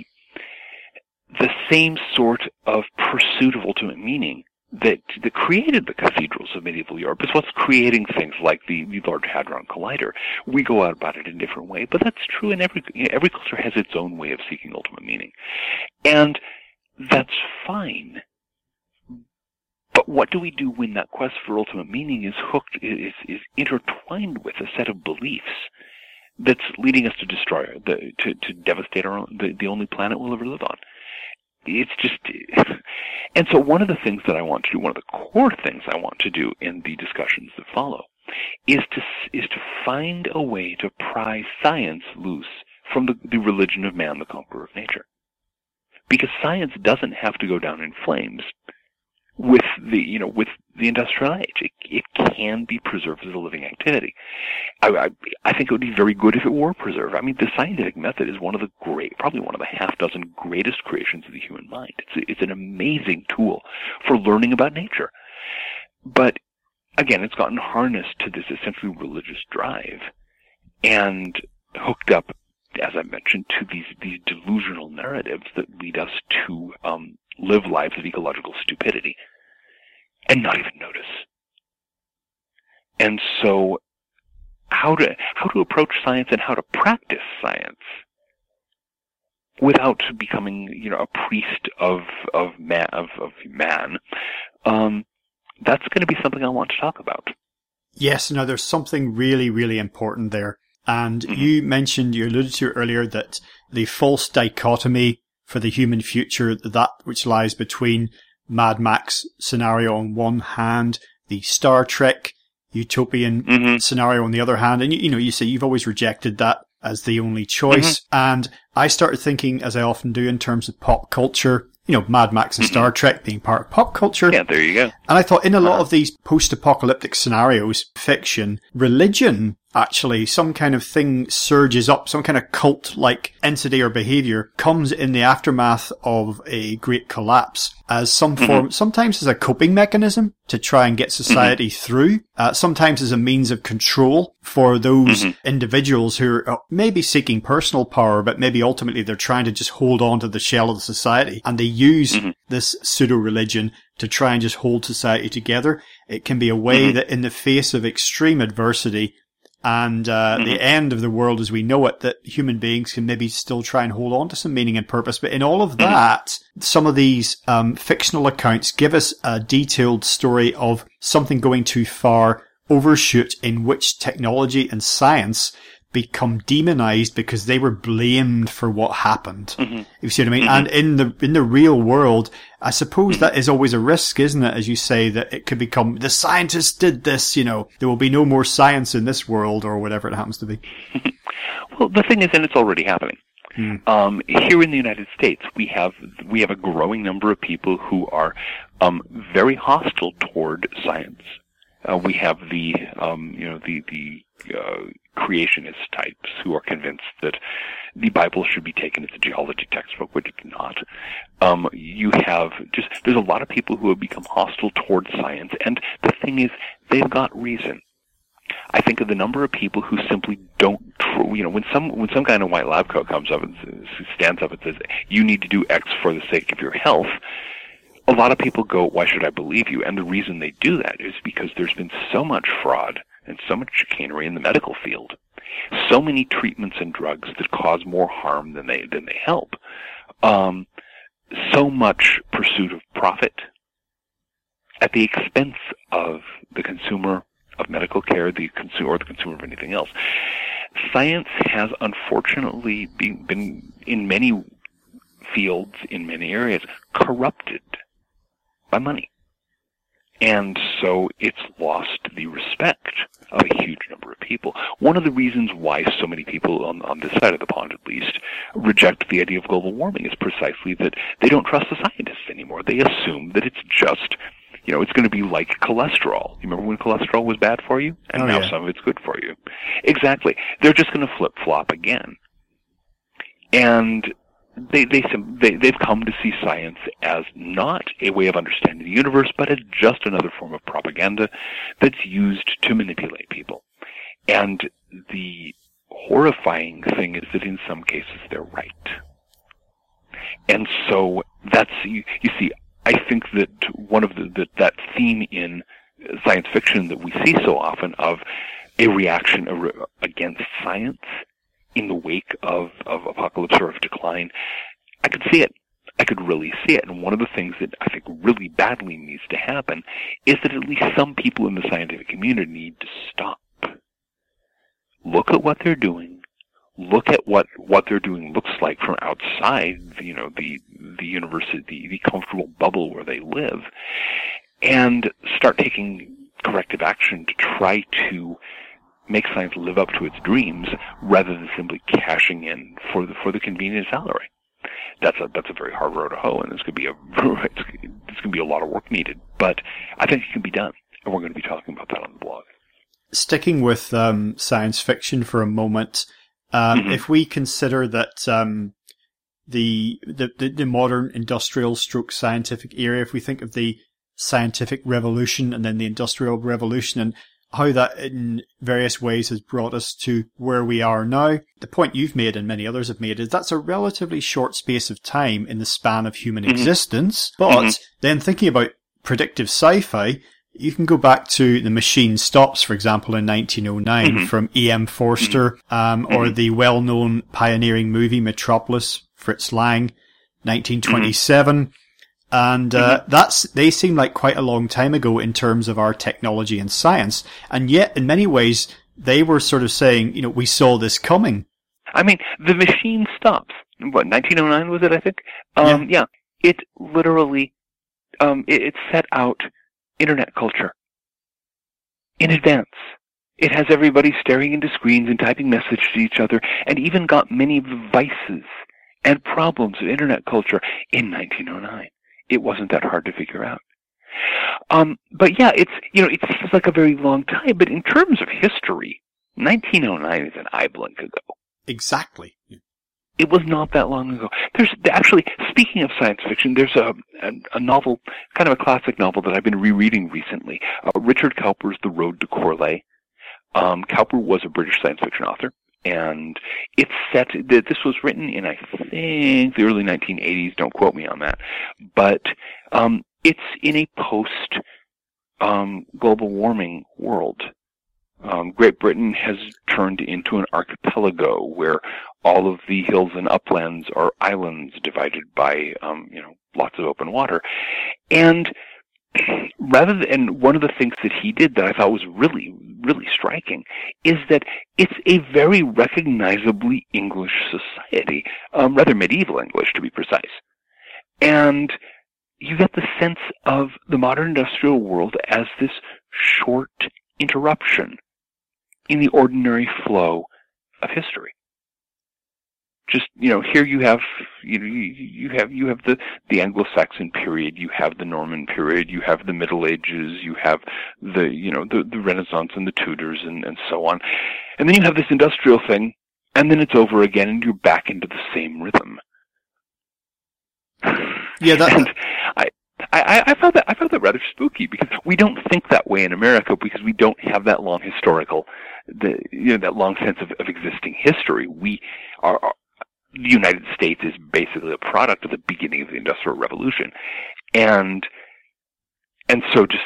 the same sort of pursuit of ultimate meaning that, that created the cathedrals of medieval Europe. It's what's creating things like the, the Large Hadron Collider. We go out about it in a different way, but that's true in every, you know, every culture has its own way of seeking ultimate meaning. And that's fine. But what do we do when that quest for ultimate meaning is hooked, is, is intertwined with a set of beliefs that's leading us to destroy, the, to, to devastate our own, the, the only planet we'll ever live on? It's just, and so one of the things that I want to do, one of the core things I want to do in the discussions that follow, is to is to find a way to pry science loose from the, the religion of man, the conqueror of nature, because science doesn't have to go down in flames with the you know with the industrial age. It, it can be preserved as a living activity. I, I I think it would be very good if it were preserved. I mean, the scientific method is one of the great, probably one of the half dozen greatest creations of the human mind. It's it's an amazing tool for learning about nature, but again, it's gotten harnessed to this essentially religious drive and hooked up, as I mentioned, to these these delusional narratives that lead us to um, live lives of ecological stupidity and not even notice. And so how to how to approach science and how to practice science without becoming, you know, a priest of of man of, of man, um, that's going to be something I want to talk about. Yes, no, there's something really, really important there. And mm-hmm. you mentioned, you alluded to earlier that the false dichotomy for the human future, that which lies between Mad Max scenario on one hand, the Star Trek utopian mm-hmm. scenario on the other hand. And, you, you know, you say you've always rejected that as the only choice. Mm-hmm. And I started thinking, as I often do, in terms of pop culture, you know, Mad Max and mm-hmm. Star Trek being part of pop culture. Yeah, there you go. And I thought, in a lot uh-huh. of these post-apocalyptic scenarios, fiction, religion actually some kind of thing surges up, some kind of cult-like entity or behavior comes in the aftermath of a great collapse as some mm-hmm. form, sometimes as a coping mechanism to try and get society mm-hmm. through, uh, sometimes as a means of control for those mm-hmm. individuals who are maybe seeking personal power, but maybe ultimately they're trying to just hold on to the shell of the society, and they use mm-hmm. this pseudo-religion to try and just hold society together. It can be a way mm-hmm. that in the face of extreme adversity and uh, mm-hmm. the end of the world as we know it, that human beings can maybe still try and hold on to some meaning and purpose. But in all of that, mm-hmm. some of these um, fictional accounts give us a detailed story of something going too far, overshoot, in which technology and science become demonized because they were blamed for what happened. Mm-hmm. You see what I mean? Mm-hmm. And in the in the real world, I suppose mm-hmm. that is always a risk, isn't it? As you say, that it could become, the scientists did this, you know, there will be no more science in this world, or whatever it happens to be. Well, the thing is, and it's already happening. Mm. Um, here in the United States, we have we have a growing number of people who are um, very hostile toward science. Uh, we have the um, you know the the uh, creationist types who are convinced that the Bible should be taken as a geology textbook, which it's not. Um, you have just there's a lot of people who have become hostile towards science, and the thing is, they've got reason. I think of the number of people who simply don't, you know, when some when some guy in a white lab coat comes up and stands up and says, "You need to do X for the sake of your health." A lot of people go, why should I believe you? And the reason they do that is because there's been so much fraud and so much chicanery in the medical field, so many treatments and drugs that cause more harm than they than they help, um, so much pursuit of profit at the expense of the consumer of medical care, the consumer or the consumer of anything else. Science has unfortunately been, been in many fields, in many areas, corrupted by money. And so it's lost the respect of a huge number of people. One of the reasons why so many people on, on this side of the pond, at least, reject the idea of global warming is precisely that they don't trust the scientists anymore. They assume that it's just, you know, it's going to be like cholesterol. You remember when cholesterol was bad for you? And oh, now yeah. some of it's good for you. Exactly. They're just going to flip-flop again. And They, they, they, they've come to see science as not a way of understanding the universe, but as just another form of propaganda that's used to manipulate people. And the horrifying thing is that in some cases they're right. And so that's, you, you see, I think that one of the, that, that theme in science fiction that we see so often of a reaction against science in the wake of, of apocalypse or of decline, I could see it. I could really see it. And one of the things that I think really badly needs to happen is that at least some people in the scientific community need to stop. Look at what they're doing. Look at what, what they're doing looks like from outside, you know, the, the university, the, the comfortable bubble where they live, and start taking corrective action to try to make science live up to its dreams, rather than simply cashing in for the for the convenient salary. That's a that's a very hard road to hoe, and there's going to be a there's going to be a lot of work needed. But I think it can be done, and we're going to be talking about that on the blog. Sticking with um, science fiction for a moment, um, mm-hmm. if we consider that um, the, the the modern industrial stroke scientific era, if we think of the scientific revolution and then the industrial revolution and how that in various ways has brought us to where we are now. The point you've made and many others have made is that's a relatively short space of time in the span of human mm-hmm. existence. But mm-hmm. then thinking about predictive sci-fi, you can go back to The Machine Stops, for example, in nineteen oh nine mm-hmm. from E M. Forster, mm-hmm. um, or mm-hmm. the well-known pioneering movie Metropolis, Fritz Lang, nineteen twenty-seven. Mm-hmm. And uh, mm-hmm. that's they seem like quite a long time ago in terms of our technology and science. And yet, in many ways, they were sort of saying, you know, we saw this coming. I mean, The Machine Stops. What, nineteen oh nine was it, I think? Um, yeah. yeah. It literally, um, it, it set out internet culture in advance. It has everybody staring into screens and typing messages to each other, and even got many of the vices and problems of internet culture in nineteen oh nine. It wasn't that hard to figure out. Um, but yeah, it's, you know, it seems like a very long time, but in terms of history, nineteen oh nine is an eye blink ago. Exactly. It was not that long ago. There's actually, speaking of science fiction, there's a, a, a novel, kind of a classic novel that I've been rereading recently, uh, Richard Cowper's The Road to Corlay. Um, Cowper was a British science fiction author, and it's set, this was written in, I think, the early nineteen eighties, don't quote me on that, but um, it's in a post, um, global warming world. Um, Great Britain has turned into an archipelago where all of the hills and uplands are islands divided by, um, you know, lots of open water. And rather than, and one of the things that he did that I thought was really, really striking is that it's a very recognizably English society, um, rather medieval English to be precise. And you get the sense of the modern industrial world as this short interruption in the ordinary flow of history. Just, you know, here you have, you know, you have, you have the, the Anglo-Saxon period, you have the Norman period, you have the Middle Ages, you have the, you know, the, the Renaissance and the Tudors and, and so on. And then you have this industrial thing, and then it's over again and you're back into the same rhythm. Yeah, that, and I, I, I found that I found that rather spooky because we don't think that way in America because we don't have that long historical, the you know that long sense of, of existing history. We are, are the United States is basically a product of the beginning of the Industrial Revolution, and and so just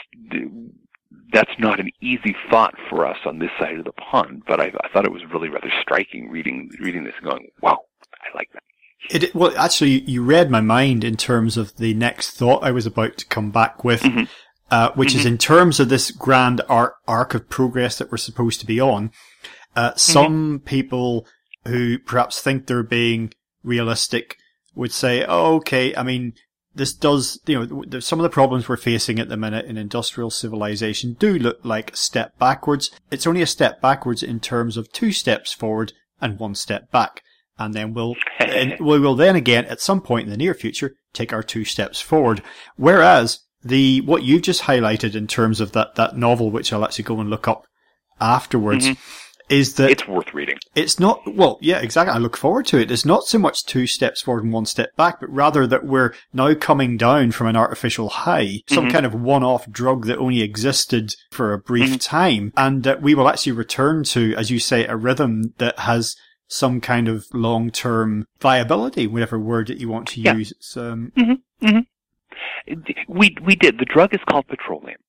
that's not an easy thought for us on this side of the pond. But I, I thought it was really rather striking reading reading this and going, wow, I like that. It, well, actually, you read my mind in terms of the next thought I was about to come back with, mm-hmm. uh, which mm-hmm. is in terms of this grand arc, arc of progress that we're supposed to be on. Uh, mm-hmm. Some people who perhaps think they're being realistic would say, oh, okay, I mean, this does, you know, some of the problems we're facing at the minute in industrial civilization do look like a step backwards. It's only a step backwards in terms of two steps forward and one step back. And then we'll, and we will then again at some point in the near future take our two steps forward. Whereas the, what you've just highlighted in terms of that, that novel, which I'll actually go and look up afterwards, mm-hmm. is that it's worth reading. It's not, well, yeah, exactly. I look forward to it. It's not so much two steps forward and one step back, but rather that we're now coming down from an artificial high, mm-hmm. some kind of one-off drug that only existed for a brief mm-hmm. time. And that we will actually return to, as you say, a rhythm that has some kind of long-term viability, whatever word that you want to yeah. use. It's, um... mm-hmm, mm-hmm. We we did. The drug is called petroleum,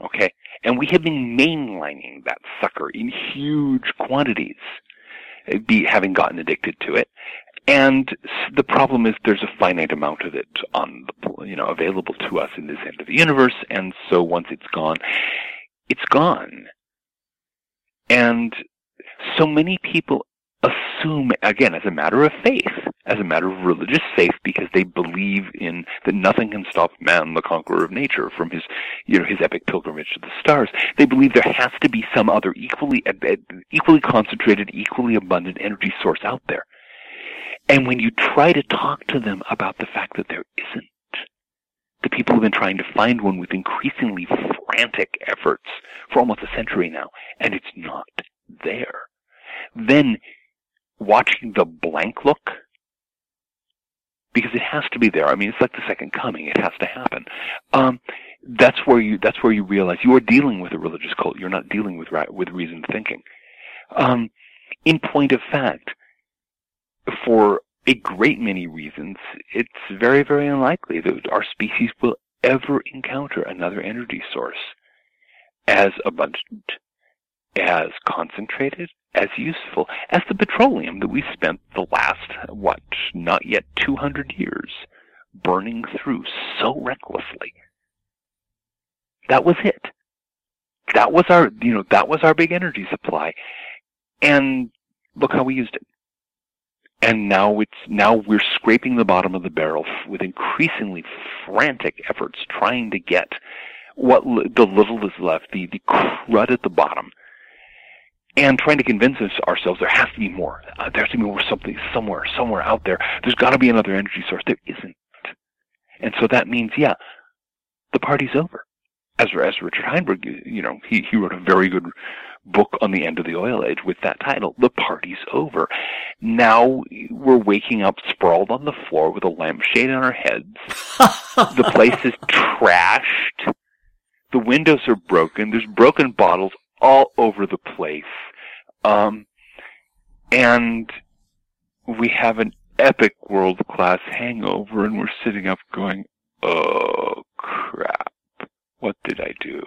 okay? And we have been mainlining that sucker in huge quantities, be, having gotten addicted to it. And the problem is there's a finite amount of it on the, you know, available to us in this end of the universe, and so once it's gone, it's gone. And so many people assume, again, as a matter of faith, as a matter of religious faith, because they believe in that nothing can stop man, the conqueror of nature, from his, you know, his epic pilgrimage to the stars. They believe there has to be some other equally, equally concentrated, equally abundant energy source out there. And when you try to talk to them about the fact that there isn't, the people have been trying to find one with increasingly frantic efforts for almost a century now, and it's not there. Then watching the blank look, because it has to be there. I mean, it's like the second coming. It has to happen. Um, that's where you, that's where you realize you are dealing with a religious cult. You're not dealing with, with reasoned thinking. Um, in point of fact, for a great many reasons, it's very, very unlikely that our species will ever encounter another energy source as abundant, as concentrated, as useful as the petroleum that we spent the last, what, not yet two hundred years burning through so recklessly. That was it. That was our, you know, that was our big energy supply. And look how we used it. And now it's, now we're scraping the bottom of the barrel with increasingly frantic efforts trying to get what the little is left, the, the crud at the bottom. And trying to convince us, ourselves there has to be more. Uh, there has to be more something somewhere, somewhere out there. There's got to be another energy source. There isn't. And so that means, yeah, the party's over. As, as Richard Heinberg, you know, he, he wrote a very good book on the end of the oil age with that title, The Party's Over. Now we're waking up sprawled on the floor with a lampshade on our heads. The place is trashed. The windows are broken. There's broken bottles all over the place. Um, and we have an epic world-class hangover, and we're sitting up going, oh, crap. What did I do?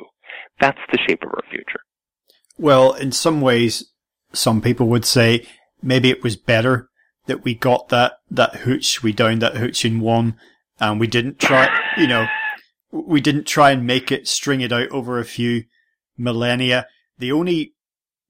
That's the shape of our future. Well, in some ways, some people would say maybe it was better that we got that, that hooch, we downed that hooch in one, and we didn't try, you know, we didn't try and make it, string it out over a few millennia. The only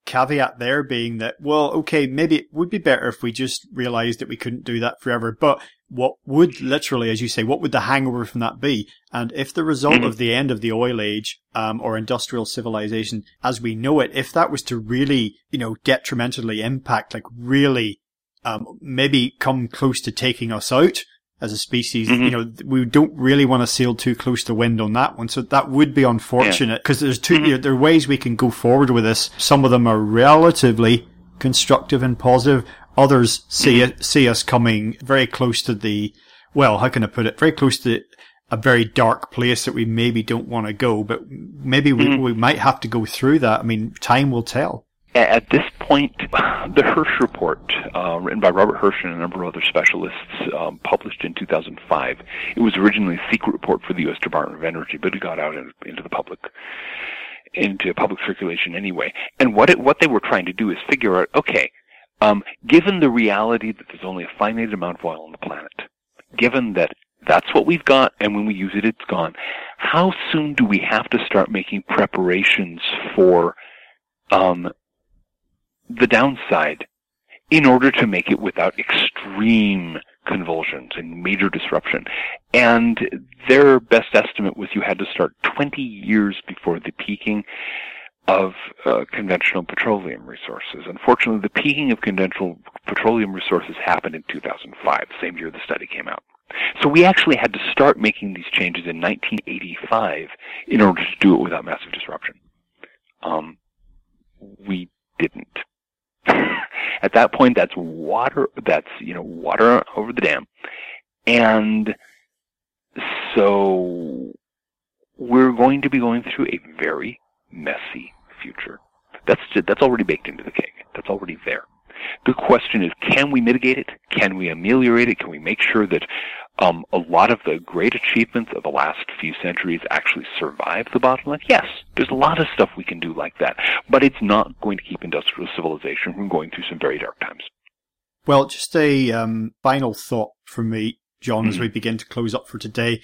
caveat there being that, well, okay, maybe it would be better if we just realized that we couldn't do that forever, but what would literally, as you say, what would the hangover from that be? And if the result mm-hmm. of the end of the oil age, um, or industrial civilization as we know it, if that was to really, you know, detrimentally impact, like really, um, maybe come close to taking us out as a species, mm-hmm. you know, we don't really want to sail too close to the wind on that one. So that would be unfortunate because yeah. there's two, mm-hmm. you know, there are ways we can go forward with this. Some of them are relatively constructive and positive. Others see it, see us coming very close to the, well, how can I put it? Very close to a very dark place that we maybe don't want to go, but maybe we, mm-hmm. we might have to go through that. I mean, time will tell. At this point, the Hirsch Report, uh, written by Robert Hirsch and a number of other specialists, um, published in two thousand five, it was originally a secret report for the U S Department of Energy, but it got out in, into the public. into public circulation anyway. And what it, what they were trying to do is figure out, okay, um, given the reality that there's only a finite amount of oil on the planet, given that that's what we've got and when we use it, it's gone, how soon do we have to start making preparations for um, the downside in order to make it without extreme convulsions and major disruption? And their best estimate was you had to start twenty years before the peaking of uh, conventional petroleum resources. Unfortunately, the peaking of conventional petroleum resources happened in two thousand five, the same year the study came out. So we actually had to start making these changes in nineteen eighty-five in order to do it without massive disruption. Um, we didn't. At that point, that's water, that's, you know, water over the dam. And so we're going to be going through a very messy future. That's, that's already baked into the cake. That's already there. The question is, can we mitigate it? Can we ameliorate it? Can we make sure that um, a lot of the great achievements of the last few centuries actually survive the bottleneck? Yes, there's a lot of stuff we can do like that, but it's not going to keep industrial civilization from going through some very dark times. Well, just a um, final thought from me, John, mm-hmm. as we begin to close up for today.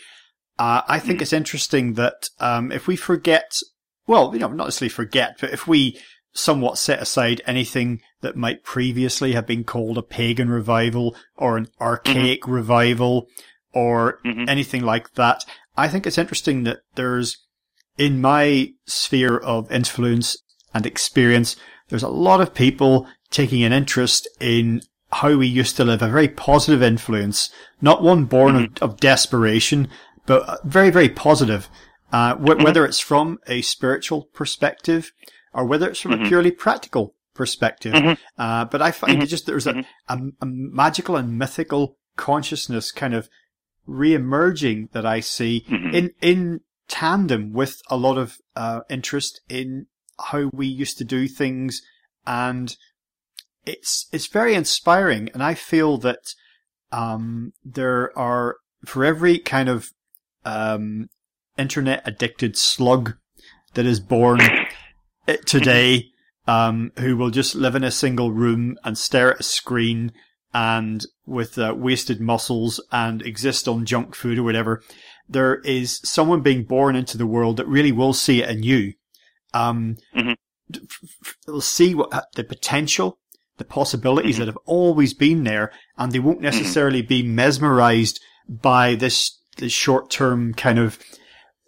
Uh, I think mm-hmm. it's interesting that um, if we forget, well, you know, not necessarily forget, but if we somewhat set aside anything that might previously have been called a pagan revival or an archaic mm-hmm. revival or mm-hmm. anything like that. I think it's interesting that there's, in my sphere of influence and experience, there's a lot of people taking an interest in how we used to live, a very positive influence, not one born mm-hmm. of, of desperation, but very, very positive, uh, wh- mm-hmm. whether it's from a spiritual perspective or whether it's from mm-hmm. a purely practical perspective. Mm-hmm. Uh, but I find mm-hmm. it just there's a, a, a magical and mythical consciousness kind of reemerging that I see mm-hmm. in, in tandem with a lot of uh, interest in how we used to do things. And it's, it's very inspiring. And I feel that um, there are, for every kind of um, internet addicted slug that is born today, um, who will just live in a single room and stare at a screen and with uh, wasted muscles and exist on junk food or whatever, there is someone being born into the world that really will see it anew. Um, mm-hmm. They'll see what the potential, the possibilities mm-hmm. that have always been there, and they won't necessarily mm-hmm. be mesmerized by this, this short-term kind of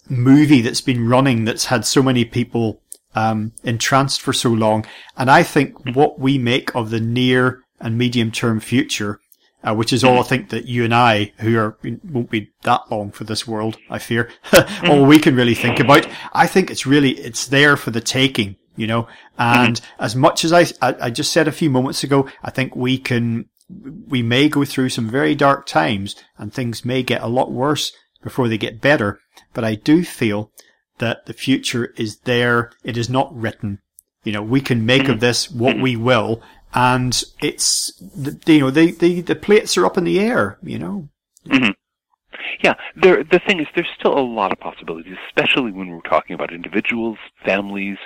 movie that's been running that's had so many people um entranced for so long. And I think what we make of the near and medium term future, uh, which is all I think that you and I, who are won't be that long for this world, I fear, all we can really think about, I think it's really it's there for the taking. you know, and mm-hmm. as much as I, I, I just said a few moments ago, I think we can, we may go through some very dark times and things may get a lot worse before they get better. But I do feel that the future is there. It is not written. You know, we can make mm-hmm. of this what mm-hmm. we will. And it's, the, you know, the, the, the plates are up in the air, you know. Mm-hmm. Yeah, there, the thing is, there's still a lot of possibilities, especially when we're talking about individuals, families,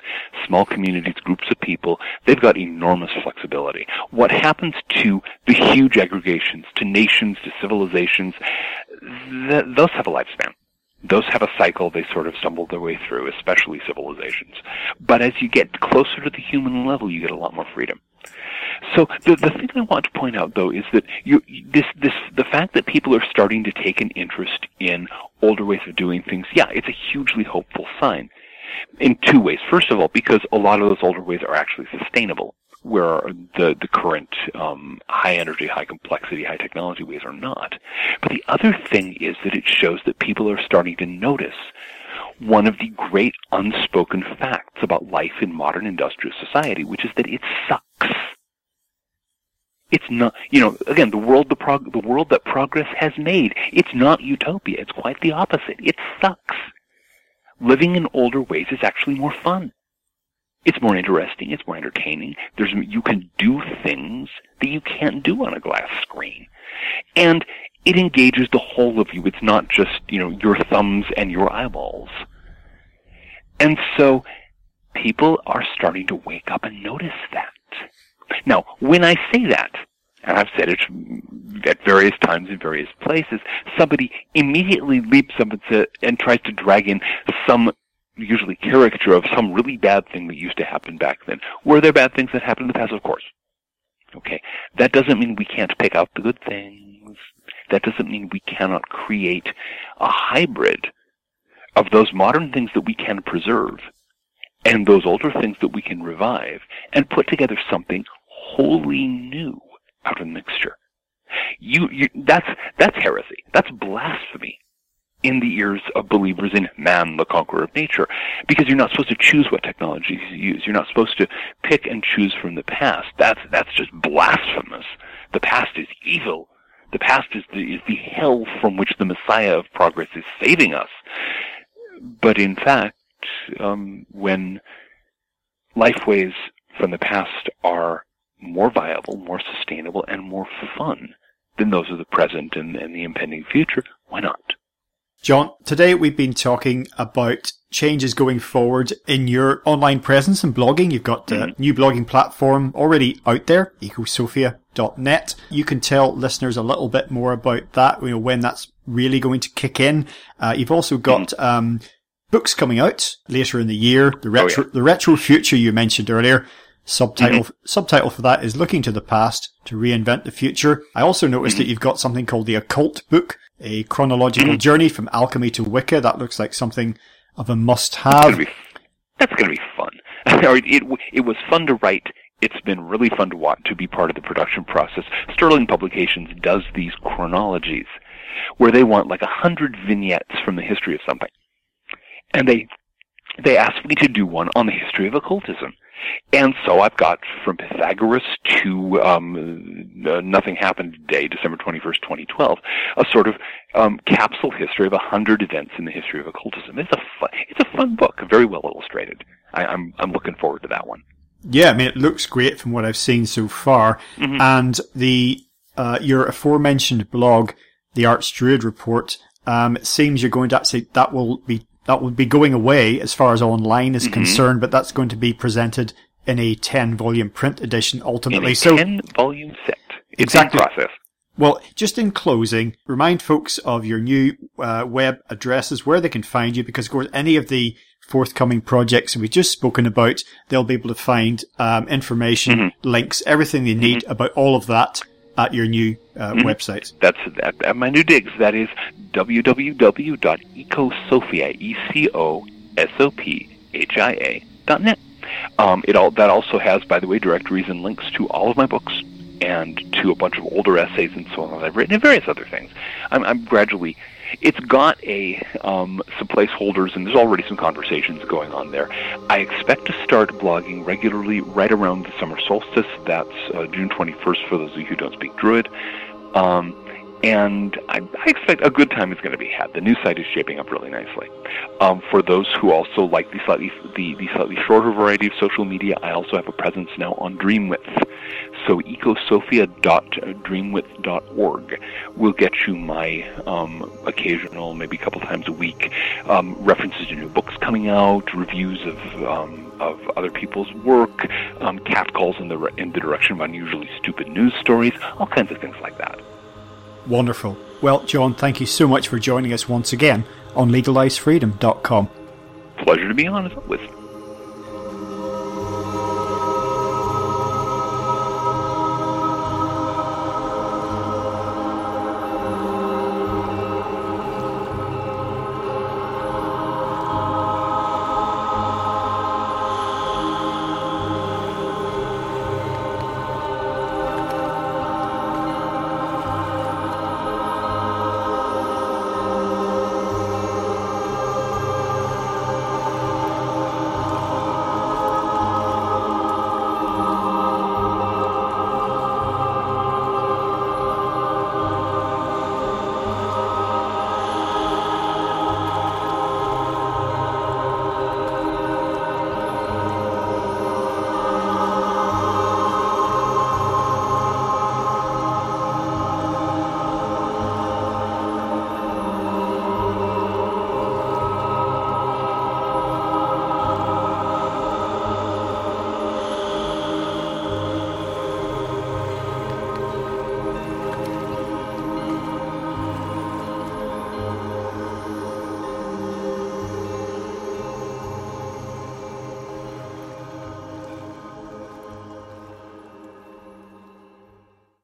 small communities, groups of people. They've got enormous flexibility. What happens to the huge aggregations, to nations, to civilizations, th- those have a lifespan. Those have a cycle they sort of stumble their way through, especially civilizations. But as you get closer to the human level, you get a lot more freedom. So the the thing I want to point out, though, is that you, this this the fact that people are starting to take an interest in older ways of doing things, yeah, it's a hugely hopeful sign in two ways. First of all, because a lot of those older ways are actually sustainable, where the, the current um, high-energy, high-complexity, high-technology ways are not. But the other thing is that it shows that people are starting to notice one of the great unspoken facts about life in modern industrial society, which is that it sucks. It's not, you know, again, the world the prog- the world that progress has made, it's not utopia. It's quite the opposite. It sucks. Living in older ways is actually more fun. It's more interesting. It's more entertaining. There's, you can do things that you can't do on a glass screen. And it engages the whole of you. It's not just, you know, your thumbs and your eyeballs. And so people are starting to wake up and notice that. Now, when I say that, and I've said it at various times in various places, somebody immediately leaps up and, to, and tries to drag in some usually caricature of some really bad thing that used to happen back then. Were there bad things that happened in the past? Of course. Okay. That doesn't mean we can't pick out the good things. That doesn't mean we cannot create a hybrid of those modern things that we can preserve and those older things that we can revive and put together something wholly new out of the mixture. You, you, that's, that's heresy. That's blasphemy in the ears of believers in man, the conqueror of nature, because you're not supposed to choose what technologies you use. You're not supposed to pick and choose from the past. That's that's just blasphemous. The past is evil. The past is the, is the hell from which the Messiah of progress is saving us. But in fact, um, when lifeways from the past are more viable, more sustainable, and more fun than those of the present and, and the impending future, why not? John, today we've been talking about changes going forward in your online presence and blogging. You've got a mm-hmm. new blogging platform already out there, ecosophia dot net. You can tell listeners a little bit more about that, you know, when that's really going to kick in. Uh, you've also got mm-hmm. um, books coming out later in the year. The retro, oh, yeah. the retro future you mentioned earlier. Subtitle, mm-hmm. subtitle for that is Looking to the Past to Reinvent the Future. I also noticed mm-hmm. that you've got something called The Occult Book, a Chronological mm-hmm. Journey from Alchemy to Wicca. That looks like something of a must-have. That's going to be fun. it, it, it was fun to write. It's been really fun to watch, to be part of the production process. Sterling Publications does these chronologies where they want like a hundred vignettes from the history of something. And they they asked me to do one on the history of occultism. And so I've got from Pythagoras to um, uh, Nothing Happened Today, December twenty-first, twenty twelve, a sort of um, capsule history of a hundred events in the history of occultism. It's a fun, it's a fun book, very well illustrated. I, I'm I'm looking forward to that one. Yeah, I mean it looks great from what I've seen so far, mm-hmm. and the uh, your aforementioned blog, The Archdruid Report. Um, it seems you're going to actually that will be. That would be going away as far as online is mm-hmm. concerned, but that's going to be presented in a ten-volume print edition ultimately. In a so, ten-volume set. It's exactly. In process. Well, just in closing, remind folks of your new uh, web addresses, where they can find you, because of course any of the forthcoming projects we've just spoken about, they'll be able to find um, information, mm-hmm. links, everything they need mm-hmm. about all of that at your new uh, mm-hmm. website. That's at, at my new digs. That is w w w dot ecosophia, E C O S O P H I A dot net. Um, it all, that also has, by the way, directories and links to all of my books and to a bunch of older essays and so on that I've written, and various other things. I'm, I'm gradually... It's got a um, some placeholders, and there's already some conversations going on there. I expect to start blogging regularly right around the summer solstice. That's uh, June twenty-first for those of you who don't speak Druid. Um, and I, I expect a good time is going to be had. The new site is shaping up really nicely. Um, for those who also like the slightly the, the slightly shorter variety of social media, I also have a presence now on DreamWidth. So ecosophia dot dreamwidth dot org will get you my um, occasional, maybe a couple times a week, um, references to new books coming out, reviews of um, of other people's work, um, catcalls in the re- in the direction of unusually stupid news stories, all kinds of things like that. Wonderful. Well, John, thank you so much for joining us once again on legalize freedom dot com. Pleasure to be on, as always.